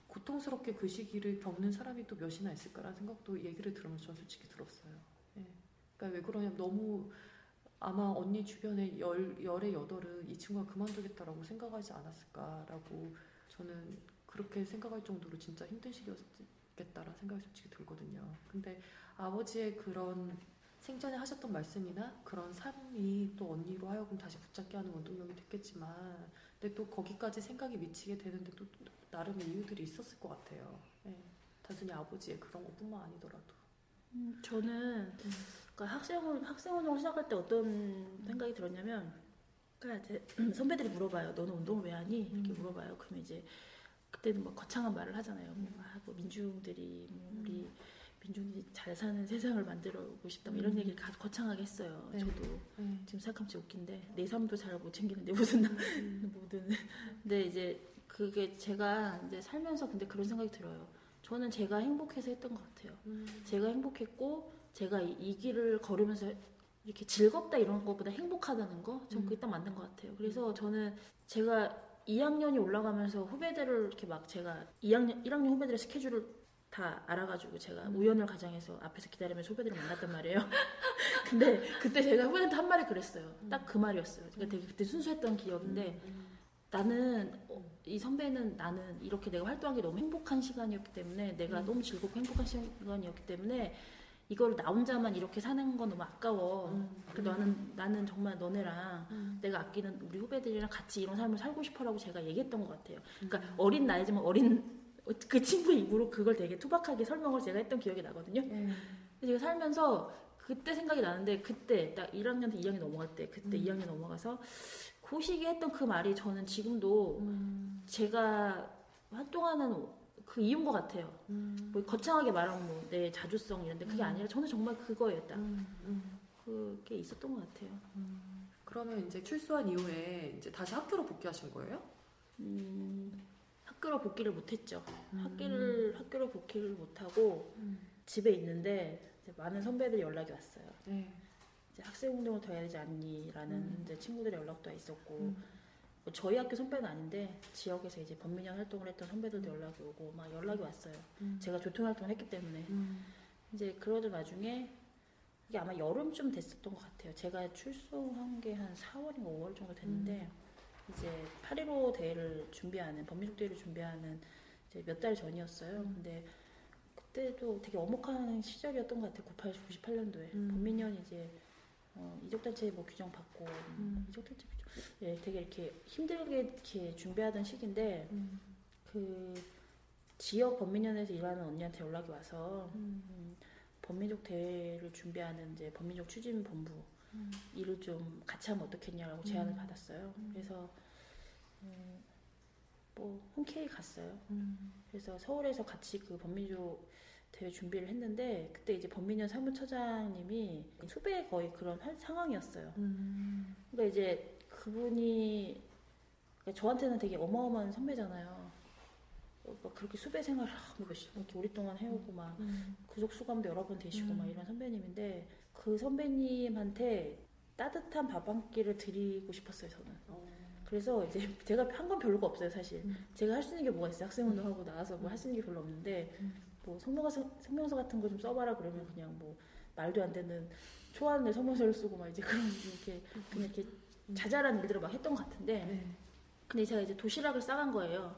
고통스럽게 그 시기를 겪는 사람이 또 몇이나 있을까라는 생각도 얘기를 들으면서 저는 솔직히 들었어요. 예. 그러니까 왜 그러냐면 너무 아마 언니 주변에 열, 열의 여덟은 이 친구가 그만두겠다라고 생각하지 않았을까라고 저는 그렇게 생각할 정도로 진짜 힘든 시기였겠다라는 생각이 솔직히 들거든요. 근데 아버지의 그런 생전에 하셨던 말씀이나 그런 삶이 또 언니로 하여금 다시 붙잡게 하는 원동력이 됐겠지만, 근데 또 거기까지 생각이 미치게 되는데 또 나름의 이유들이 있었을 것 같아요. 네. 단순히 아버지의 그런 것뿐만 아니더라도. 음, 저는 음. 그러니까 학생, 학생운동을 시작할 때 어떤 생각이 들었냐면, 그러니까 이제 선배들이 물어봐요. 너는 운동을 왜 하니? 이렇게 음. 물어봐요. 그러면 이제 그때는 뭐 거창한 말을 하잖아요. 음. 뭐, 뭐 민중들이 뭐 우리 음. 민중이 잘 사는 세상을 만들어오고 싶다 뭐 이런 얘기를 가서 거창하게 했어요. 네. 저도 네. 지금 생각하면 진짜 웃긴데 내 삶도 잘 못 챙기는데 무슨 음. 뭐든. 근데 이제 그게 제가 이제 살면서 근데 그런 생각이 들어요. 저는 제가 행복해서 했던 것 같아요. 음. 제가 행복했고 제가 이, 이 길을 걸으면서 이렇게 즐겁다 이런 것보다 행복하다는 거 전 그게 딱 맞는 것 같아요. 그래서 저는 제가 이 학년이 올라가면서 후배들을 이렇게 막 제가 이 학년, 일 학년 후배들의 스케줄을 다 알아가지고 제가 음. 우연을 가장해서 앞에서 기다리면서 후배들을 만났단 말이에요. 근데 그때 제가 후배한테 한 말이 그랬어요. 음. 딱 그 말이었어요. 그러니까 되게 그때 순수했던 기억인데 음. 음. 나는 어, 이 선배는 나는 이렇게 내가 활동한 게 너무 행복한 시간이었기 때문에 내가 음. 너무 즐겁고 행복한 시간이었기 때문에 이걸 나 혼자만 이렇게 사는 건 너무 아까워. 음. 그래서 나는, 나는 정말 너네랑 음. 내가 아끼는 우리 후배들이랑 같이 이런 삶을 살고 싶어라고 제가 얘기했던 것 같아요. 그러니까 음. 어린 나이지만 어린 그 친구의 입으로 그걸 되게 투박하게 설명을 제가 했던 기억이 나거든요. 음. 제가 살면서 그때 생각이 나는데 그때 딱 일 학년에서 이 학년 넘어갈 때 그때 음. 이 학년 넘어가서 그 시기에 했던 그 말이 저는 지금도 음. 제가 활동하는 그 이유인 것 같아요. 음. 뭐 거창하게 말하면 뭐 내 자주성 이런데 그게 음. 아니라 저는 정말 그거예요. 딱 음. 음. 그게 있었던 것 같아요. 음. 그러면 이제 출소한 이후에 이제 다시 학교로 복귀하신 거예요? 음. 학교로 복귀를 못했죠. 음. 학교를 학교로 복귀를 못하고 음. 집에 있는데 이제 많은 선배들이 연락이 왔어요. 네. 이제 학생 운동을 더 해야 되지 않니라는 음. 이제 친구들의 연락도 있었고 음. 뭐 저희 학교 선배는 아닌데 지역에서 이제 범민련 활동을 했던 선배들도 음. 연락이 오고 막 연락이 왔어요. 음. 제가 교통 활동을 했기 때문에 음. 이제 그러던 와중에 이게 아마 여름쯤 됐었던 것 같아요. 제가 출소한 게 한 사월인가 오월 정도 됐는데. 음. 이제 팔일오 대회를 준비하는 범민족 대회를 준비하는 이제 몇 달 전이었어요. 음. 근데 그때도 되게 어목한 시절이었던 것 같아요. 구십팔 년도에 음. 범민련이 이제 어, 이적단체 뭐 규정 받고 음. 이적단체 규정 예, 되게 이렇게 힘들게 이렇게 준비하던 시기인데 음. 그 지역 범민련에서 일하는 언니한테 연락이 와서 음. 음, 범민족 대회를 준비하는 이제 범민족 추진 본부 음. 일을 좀 같이 하면 어떻겠냐라고 제안을 음. 받았어요. 음. 그래서 음, 뭐 흔쾌히 갔어요. 음. 그래서 서울에서 같이 그 범민족 대회 준비를 했는데 그때 이제 범민련 사무처장님이 후배 거의 그런 할, 상황이었어요. 음. 그러니까 이제 그분이 그러니까 저한테는 되게 어마어마한 선배잖아요. 막 그렇게 수배 생활을 이렇게 오랫동안 해오고 막 음. 구속 수감도 여러 번 되시고 음. 막 이런 선배님인데 그 선배님한테 따뜻한 밥 한 끼를 드리고 싶었어요 저는. 어. 그래서 이제 제가 한 건 별로가 없어요 사실. 음. 제가 할 수 있는 게 뭐가 있어요? 학생운동 하고 나와서 뭐 할 수 있는 게 별로 없는데 음. 뭐 성명서, 성명서 같은 거 좀 써봐라 그러면 그냥 뭐 말도 안 되는 초안을 성명서를 쓰고 막 이제 그런 이렇게 그냥 이렇게 음. 자잘한 일들을 막 했던 것 같은데 네. 근데 제가 이제 도시락을 싸간 거예요.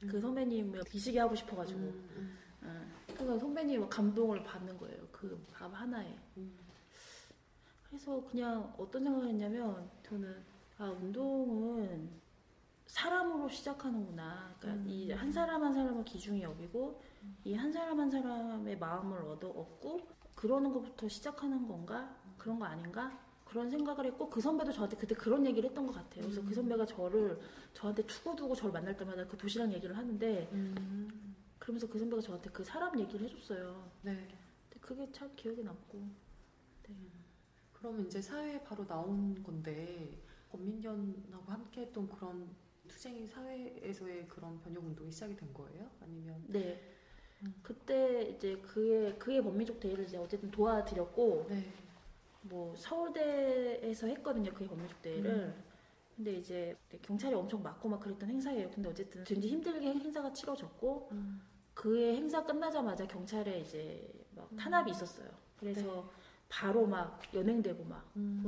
그 선배님을 기시게 하고 싶어가지고 음, 음. 어. 그래서 선배님 감동을 받는 거예요. 그 밥 하나에. 음. 그래서 그냥 어떤 생각을 했냐면 저는 아 운동은 사람으로 시작하는구나. 그러니까 음. 이 한 사람 한 사람을 기중히 여기고 음. 이 한 사람 한 사람의 마음을 얻어 얻고 그러는 것부터 시작하는 건가? 그런 거 아닌가? 그런 생각을 했고 그 선배도 저한테 그때 그런 얘기를 했던 것 같아요. 그래서 음. 그 선배가 저를 저한테 투고두고 저를 만날 때마다 그 도시락 얘기를 하는데 음. 그러면서 그 선배가 저한테 그 사람 얘기를 해줬어요. 네. 근데 그게 참 기억에 남고. 네. 그러면 이제 사회에 바로 나온 건데 범민련하고 함께했던 그런 투쟁이 사회에서의 그런 변혁 운동이 시작이 된 거예요? 아니면? 네. 음. 그때 이제 그의 그의 범민족 대회를 이제 어쨌든 도와드렸고. 네. 뭐 서울대에서 했거든요. 그게 범민족 대회를. 음. 근데 이제 경찰이 엄청 맞고 막 그랬던 행사예요. 근데 어쨌든 굉장히 힘들게 행사가 치러졌고 음. 그의 행사 끝나자마자 경찰에 이제 막 탄압이 음. 있었어요. 그래서 네. 바로 막 연행되고 막 그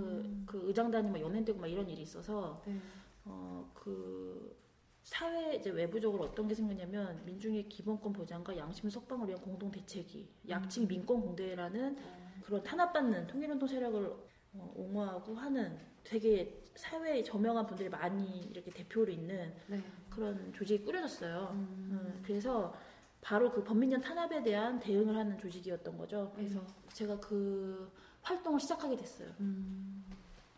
그 음. 의장단이 막 연행되고 막 이런 일이 있어서 네. 어 그 사회 이제 외부적으로 어떤 게 생겼냐면 민중의 기본권 보장과 양심 석방을 위한 공동 대책이 약칭 민권 공대라는 음. 그런 탄압받는 통일운동 세력을 어, 옹호하고 하는 되게 사회에 저명한 분들이 많이 이렇게 대표로 있는 네. 그런 조직이 꾸려졌어요. 음. 음, 그래서 바로 그 범민련 탄압에 대한 대응을 하는 조직이었던 거죠. 그래서 음. 제가 그 활동을 시작하게 됐어요. 음.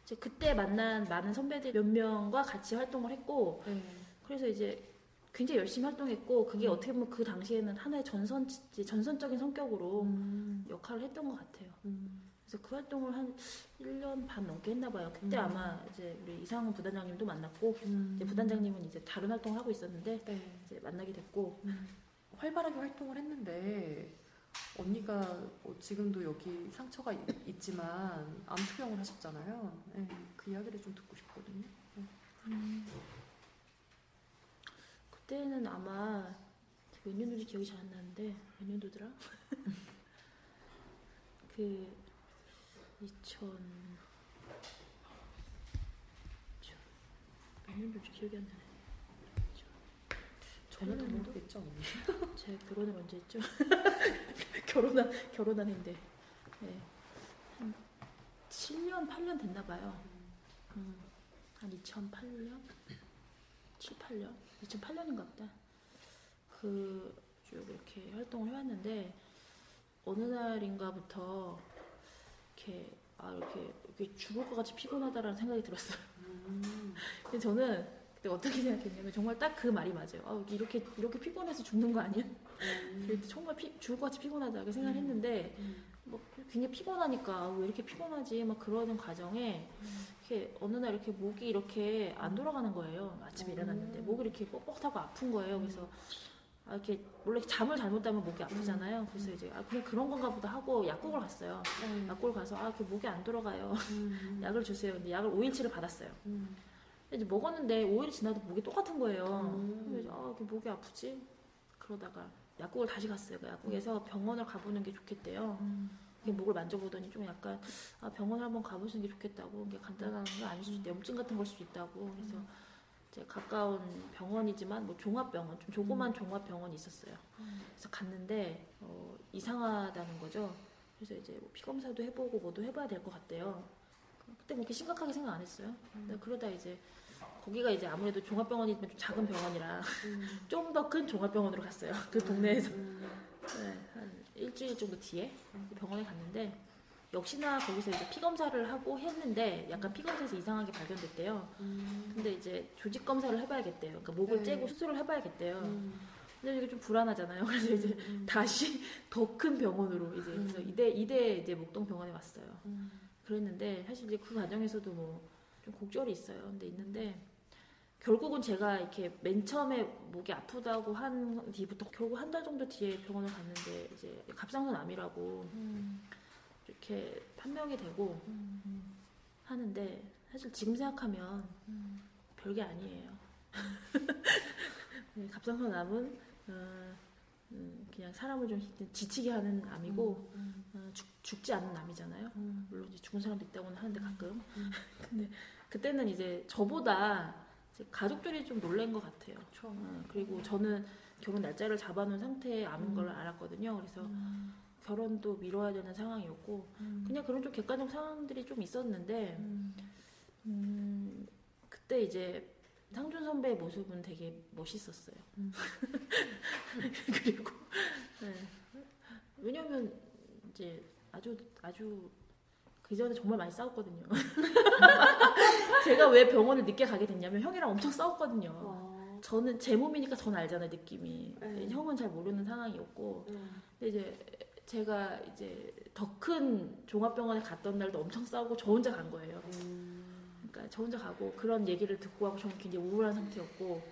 이제 그때 만난 많은 선배들 몇 명과 같이 활동을 했고 음. 그래서 이제 굉장히 열심히 활동했고 그게 음. 어떻게 보면 그 당시에는 하나의 전선, 전선적인 성격으로 음. 역할을 했던 것 같아요. 음. 그래서 그 활동을 한 일 년 반 넘게 했나 봐요. 그때 음. 아마 이제 우리 이상훈 부단장님도 만났고 음. 이제 부단장님은 이제 다른 활동을 하고 있었는데 네. 이제 만나게 됐고 음. 활발하게 활동을 했는데 언니가 지금도 여기 상처가 있지만 암투병을 하셨잖아요. 네, 그 이야기를 좀 듣고 싶거든요. 네. 음. 그때는 아마 몇 년도인지 기억이 잘 안 나는데 몇 년도더라? 그 이천 몇 년도인지 기억이 안 나네. 저는 모르겠죠. 제 결혼을 언제 했죠? 결혼한, 결혼한 해인데. 네. 한 칠 년, 팔 년 됐나 봐요. 음, 한 이천팔 년? 칠, 팔 년? 이천팔 년인가 보다. 그, 쭉 이렇게 활동을 해왔는데, 어느 날인가부터, 이렇게, 아, 이렇게, 이렇게 죽을 것 같이 피곤하다라는 생각이 들었어요. 음. 근데 저는, 어떻게 생각했냐면 정말 딱 그 말이 맞아요. 아, 이렇게 이렇게 피곤해서 죽는 거 아니야? 음. 정말 피, 죽을 것 같이 피곤하다고 생각을 했는데 음. 막 굉장히 피곤하니까 왜 이렇게 피곤하지? 막 그러는 과정에 음. 이렇게 어느 날 이렇게 목이 이렇게 안 돌아가는 거예요. 아침에 음. 일어났는데 목이 이렇게 뻑뻑하고 아픈 거예요. 그래서 아, 이렇게 원래 잠을 잘못 자면 목이 아프잖아요. 그래서 이제 아, 그냥 그런 건가 보다 하고 약국을 갔어요. 음. 약국을 가서 아, 이렇게 목이 안 돌아가요. 음. 약을 주세요. 근데 약을 오 일치를 받았어요. 음. 이제 먹었는데 오 일이 지나도 목이 똑같은 거예요. 음. 그래서 아, 목이 아프지? 그러다가 약국을 다시 갔어요. 약국에서 음. 병원을 가보는 게 좋겠대요. 음. 목을 만져보더니 좀 약간 아, 병원을 한번 가보시는 게 좋겠다고. 이게 간단한 건 아닐 수도 있고 염증 같은 걸 수도 있다고. 그래서 음. 이제 가까운 병원이지만 뭐 종합병원, 좀 조그만 음. 종합병원이 있었어요. 음. 그래서 갔는데 어, 이상하다는 거죠. 그래서 이제 뭐 피 검사도 해보고 뭐도 해봐야 될 것 같대요. 그때 그렇게 심각하게 생각 안 했어요. 음. 그러다 이제 거기가 이제 아무래도 종합병원이지만 좀 작은 병원이라 음. 좀 더 큰 종합병원으로 갔어요. 그 동네에서. 음. 네, 한 일주일 정도 뒤에 음. 병원에 갔는데 역시나 거기서 이제 피검사를 하고 했는데 약간 피검사에서 이상하게 발견됐대요. 음. 근데 이제 조직검사를 해봐야겠대요. 그러니까 목을 네. 째고 수술을 해봐야겠대요. 음. 근데 이게 좀 불안하잖아요. 그래서 이제 음. 다시 더 큰 병원으로 이제 그래서 음. 이대, 이대 이제 목동 병원에 왔어요. 음. 그랬는데 사실 이제 그 과정에서도 뭐 좀 곡절이 있어요. 근데 있는데 결국은 제가 이렇게 맨 처음에 목이 아프다고 한 뒤부터 결국 한 달 정도 뒤에 병원을 갔는데 이제 갑상선암이라고 음. 이렇게 판명이 되고 음. 하는데 사실 지금 생각하면 음. 별게 아니에요. 네, 갑상선암은 어, 음, 그냥 사람을 좀 지치게 하는 암이고 음, 음. 어, 죽, 죽지 않는 암이잖아요. 음. 물론 이제 죽은 사람도 있다고는 하는데 가끔 음. 근데 그때는 이제 저보다 이제 가족들이 좀 놀란 것 같아요. 어, 그리고 저는 결혼 날짜를 잡아놓은 상태의 암인 음. 걸 알았거든요. 그래서 음. 결혼도 미뤄야 되는 상황이었고 음. 그냥 그런 좀 객관적 상황들이 좀 있었는데 음. 음, 그때 이제 상준 선배의 모습은 되게 멋있었어요. 음. 그리고 네. 왜냐면 이제 아주 아주 그 전에 정말 많이 싸웠거든요. 제가 왜 병원을 늦게 가게 됐냐면 형이랑 엄청 싸웠거든요. 와. 저는 제 몸이니까 전 알잖아요, 느낌이. 네. 형은 잘 모르는 상황이었고, 네. 근데 이제 제가 이제 더 큰 종합병원에 갔던 날도 엄청 싸우고 저 혼자 간 거예요. 음. 그러니까 저 혼자 가고 그런 얘기를 듣고 하고 저는 굉장히 우울한 상태였고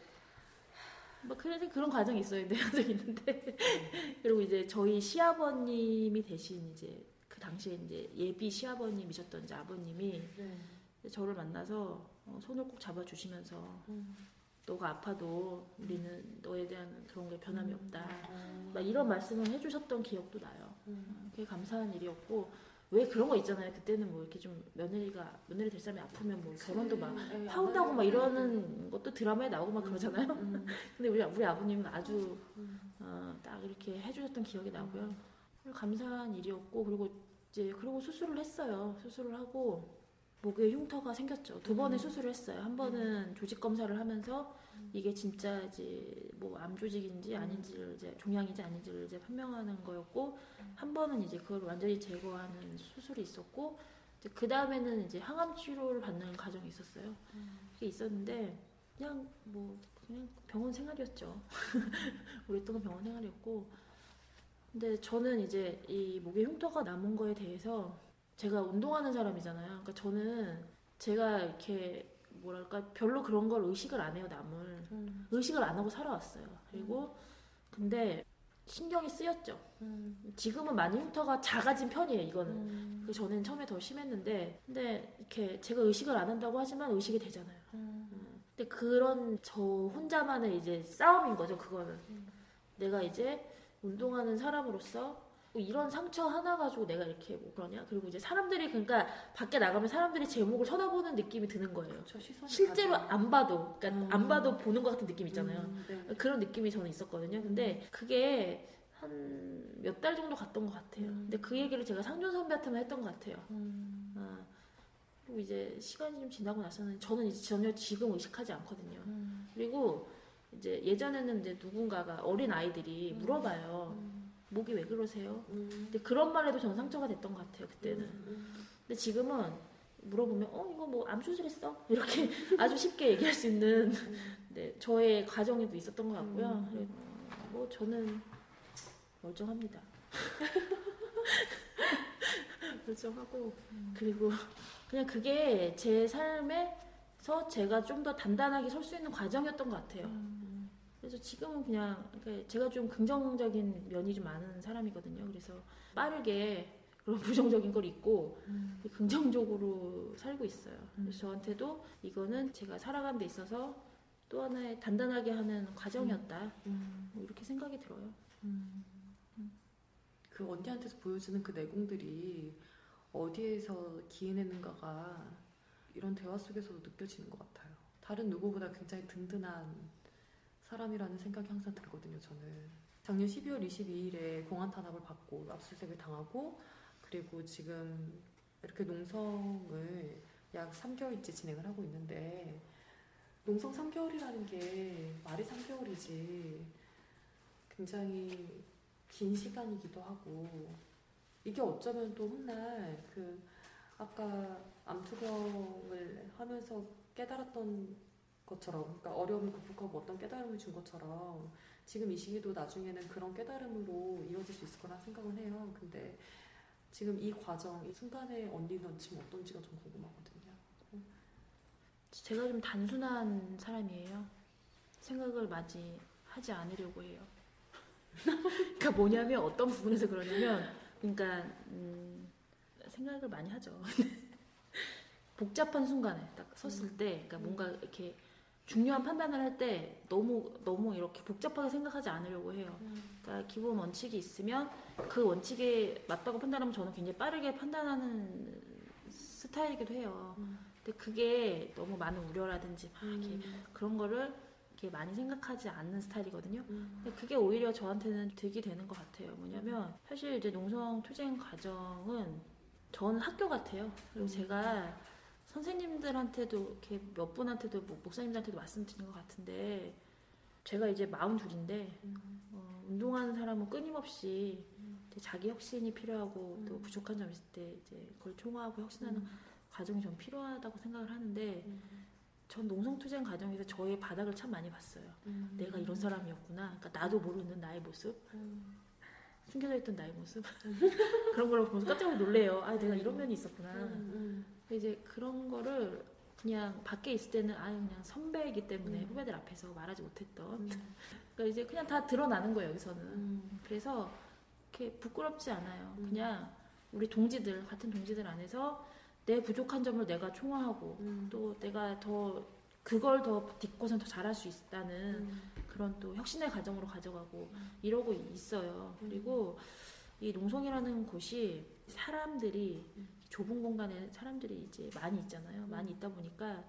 막 그래서 그런 과정이 있어요. 내 과정이 있는데 그리고 이제 저희 시아버님이 대신 이제 그 당시에 이제 예비 시아버님이셨던 이제 아버님이 네. 저를 만나서 손을 꼭 잡아주시면서 음. 너가 아파도 우리는 너에 대한 그런 게 변함이 없다. 음. 막 이런 말씀을 해주셨던 기억도 나요. 음. 그게 감사한 일이었고. 왜 그런 거 있잖아요. 그때는 뭐 이렇게 좀 며느리가 며느리 될 사람이 아프면 뭐 결혼도 막 에이, 파운다고 에이, 막 이러는 에이. 것도 드라마에 나오고 막 그러잖아요. 음. 근데 우리 우리 아버님은 아주 음. 어, 딱 이렇게 해주셨던 기억이 나고요. 음. 감사한 일이었고 그리고 이제 그리고 수술을 했어요. 수술을 하고 목에 흉터가 생겼죠. 두 번의 음. 수술을 했어요. 한 번은 음. 조직 검사를 하면서 음. 이게 진짜 이제 뭐 암 조직인지 아닌지를 이제 종양인지 아닌지를 이제 판명하는 거였고 음. 한 번은 이제 그걸 완전히 제거하는 수술이 있었고 이제 그 다음에는 이제 항암 치료를 받는 과정이 있었어요. 음. 그게 있었는데 그냥 뭐 그냥 병원 생활이었죠. 오랫동안 병원 생활이었고 근데 저는 이제 이 목에 흉터가 남은 거에 대해서 제가 운동하는 사람이잖아요. 그러니까 저는 제가 이렇게 뭐랄까 별로 그런 걸 의식을 안 해요. 남을 음. 의식을 안 하고 살아왔어요. 그리고 근데 신경이 쓰였죠. 음. 지금은 많이 흉터가 작아진 편이에요, 이거는. 음. 저는 처음에 더 심했는데, 근데 이렇게 제가 의식을 안 한다고 하지만 의식이 되잖아요. 음. 음. 근데 그런 저 혼자만의 이제 싸움인 거죠, 그거는. 음. 내가 이제 운동하는 사람으로서 이런 상처 하나 가지고 내가 이렇게 뭐 그러냐? 그리고 이제 사람들이, 그러니까 밖에 나가면 사람들이 제 목을 쳐다보는 느낌이 드는 거예요. 그렇죠, 실제로 가죠. 안 봐도, 그러니까 음. 안 봐도 보는 것 같은 느낌 있잖아요. 음, 네. 그런 느낌이 저는 있었거든요. 근데 그게 한 몇 달 정도 갔던 것 같아요. 음. 근데 그 얘기를 제가 상준 선배한테만 했던 것 같아요. 음. 아. 그리고 이제 시간이 좀 지나고 나서는 저는 이제 전혀 지금 의식하지 않거든요. 음. 그리고 이제 예전에는 이제 누군가가 어린 아이들이 음. 물어봐요. 음. 목이 왜 그러세요? 음. 근데 그런 말에도 저는 상처가 됐던 것 같아요, 그때는. 음, 음. 근데 지금은 물어보면 어 이거 뭐 암 수술했어? 이렇게 아주 쉽게 얘기할 수 있는 음. 네, 저의 과정에도 있었던 것 같고요. 음. 그리고 뭐 저는 멀쩡합니다. 멀쩡하고 음. 그리고 그냥 그게 제 삶에서 제가 좀 더 단단하게 설 수 있는 과정이었던 것 같아요. 음. 그래서 지금은 그냥 제가 좀 긍정적인 면이 좀 많은 사람이거든요. 그래서 빠르게 그런 부정적인 걸 잊고 음. 긍정적으로 살고 있어요. 음. 그래서 저한테도 이거는 제가 살아가는 데 있어서 또 하나의 단단하게 하는 과정이었다. 음. 뭐 이렇게 생각이 들어요. 음. 그 언니한테서 보여주는 그 내공들이 어디에서 기해내는가가 이런 대화 속에서도 느껴지는 것 같아요. 다른 누구보다 굉장히 든든한 사람이라는 생각이 항상 들거든요, 저는. 작년 십이월 이십이일에 공안 탄압을 받고 압수수색을 당하고, 그리고 지금 이렇게 농성을 약 삼 개월째 진행을 하고 있는데, 농성 삼 개월이라는 게 말이 삼 개월이지 굉장히 긴 시간이기도 하고, 이게 어쩌면 또 훗날 그 아까 암투병을 하면서 깨달았던 것처럼, 그러니까 어려움을 극복하고 어떤 깨달음을 준 것처럼 지금 이 시기도 나중에는 그런 깨달음으로 이어질 수 있을 거란 생각은 해요. 근데 지금 이 과정, 이 순간에 언니는 지금 어떤지가 좀 궁금하거든요. 제가 좀 단순한 사람이에요. 생각을 많이 하지 않으려고 해요. 그러니까 뭐냐면 어떤 부분에서 그러냐면, 그러니까 음, 생각을 많이 하죠. 복잡한 순간에 딱 섰을 음. 때, 그러니까 음. 뭔가 이렇게 중요한 판단을 할 때 너무 너무 이렇게 복잡하게 생각하지 않으려고 해요. 음. 그러니까 기본 원칙이 있으면 그 원칙에 맞다고 판단하면 저는 굉장히 빠르게 판단하는 스타일이기도 해요. 음. 근데 그게 너무 많은 우려라든지 막 이렇게 음. 그런 거를 이렇게 많이 생각하지 않는 스타일이거든요. 음. 근데 그게 오히려 저한테는 득이 되는 것 같아요. 뭐냐면 사실 이제 농성 투쟁 과정은 저는 학교 같아요. 그리고 음. 제가 선생님들한테도 이렇게 몇 분한테도 목사님들한테도 말씀드린 것 같은데, 제가 이제 마흔둘인데 음. 어, 운동하는 사람은 끊임없이 음. 자기 혁신이 필요하고 음. 또 부족한 점이 있을 때 이제 그걸 총화하고 혁신하는 음. 과정이 좀 필요하다고 생각을 하는데, 음. 전 농성투쟁 과정에서 저의 바닥을 참 많이 봤어요. 음. 내가 이런 사람이었구나. 그러니까 나도 모르는 나의 모습, 음. 숨겨져 있던 나의 모습 그런 걸 보면서 깜짝 놀래요. 아, 내가 이런 면이 있었구나. 음. 음. 이제 그런 거를 그냥 밖에 있을 때는 아예 그냥 선배이기 때문에 음. 후배들 앞에서 말하지 못했던 음. 그러니까 이제 그냥 다 드러나는 거예요, 여기서는. 음. 그래서 이렇게 부끄럽지 않아요. 음. 그냥 우리 동지들, 같은 동지들 안에서 내 부족한 점을 내가 총화하고 음. 또 내가 더 그걸 더 딛고선 더 잘할 수 있다는 음. 그런 또 혁신의 과정으로 가져가고 음. 이러고 있어요. 음. 그리고 이 농성이라는 곳이 사람들이 음. 좁은 공간에 사람들이 이제 많이 있잖아요. 많이 있다 보니까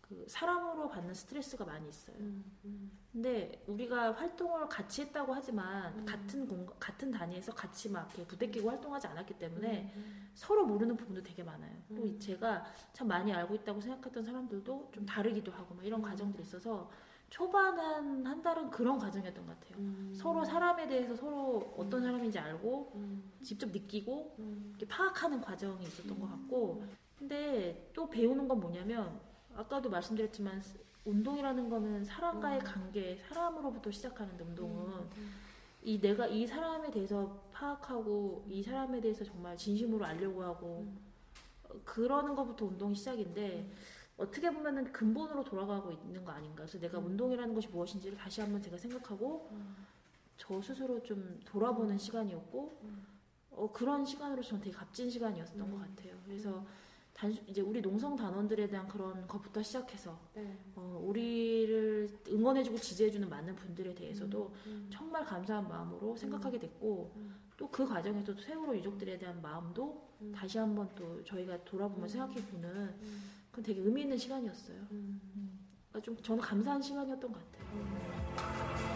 그 사람으로 받는 스트레스가 많이 있어요. 음, 음. 근데 우리가 활동을 같이 했다고 하지만 음. 같은 공간, 같은 단위에서 같이 막 이렇게 부대끼고 활동하지 않았기 때문에 음. 서로 모르는 부분도 되게 많아요. 음. 또 제가 참 많이 알고 있다고 생각했던 사람들도 좀 다르기도 하고 막 이런 음. 과정들이 있어서 초반 한, 한 달은 그런 과정이었던 것 같아요. 음. 서로 사람에 대해서 서로 어떤 사람인지 알고 음. 직접 느끼고 음. 이렇게 파악하는 과정이 있었던 음. 것 같고, 근데 또 배우는 건 뭐냐면 아까도 말씀드렸지만 운동이라는 거는 사람과의 음. 관계, 사람으로부터 시작하는 운동은 음. 이 내가 이 사람에 대해서 파악하고 이 사람에 대해서 정말 진심으로 알려고 하고 음. 그러는 것부터 운동이 시작인데 음. 어떻게 보면은 근본으로 돌아가고 있는 거 아닌가. 그래서 내가 음. 운동이라는 것이 무엇인지를 다시 한번 제가 생각하고 음. 저 스스로 좀 돌아보는 음. 시간이었고 음. 어, 그런 시간으로 저는 되게 값진 시간이었던 음. 것 같아요. 그래서 단순 이제 우리 농성 단원들에 대한 그런 것부터 시작해서 네. 어, 우리를 응원해주고 지지해주는 많은 분들에 대해서도 음. 정말 감사한 마음으로 생각하게 됐고 음. 또 그 과정에서 세월호 유족들에 대한 마음도 음. 다시 한번 또 저희가 돌아보면 음. 생각해보는 음. 그건 되게 의미 있는 시간이었어요. 음. 그러니까 좀 저는 감사한 시간이었던 것 같아요. 음.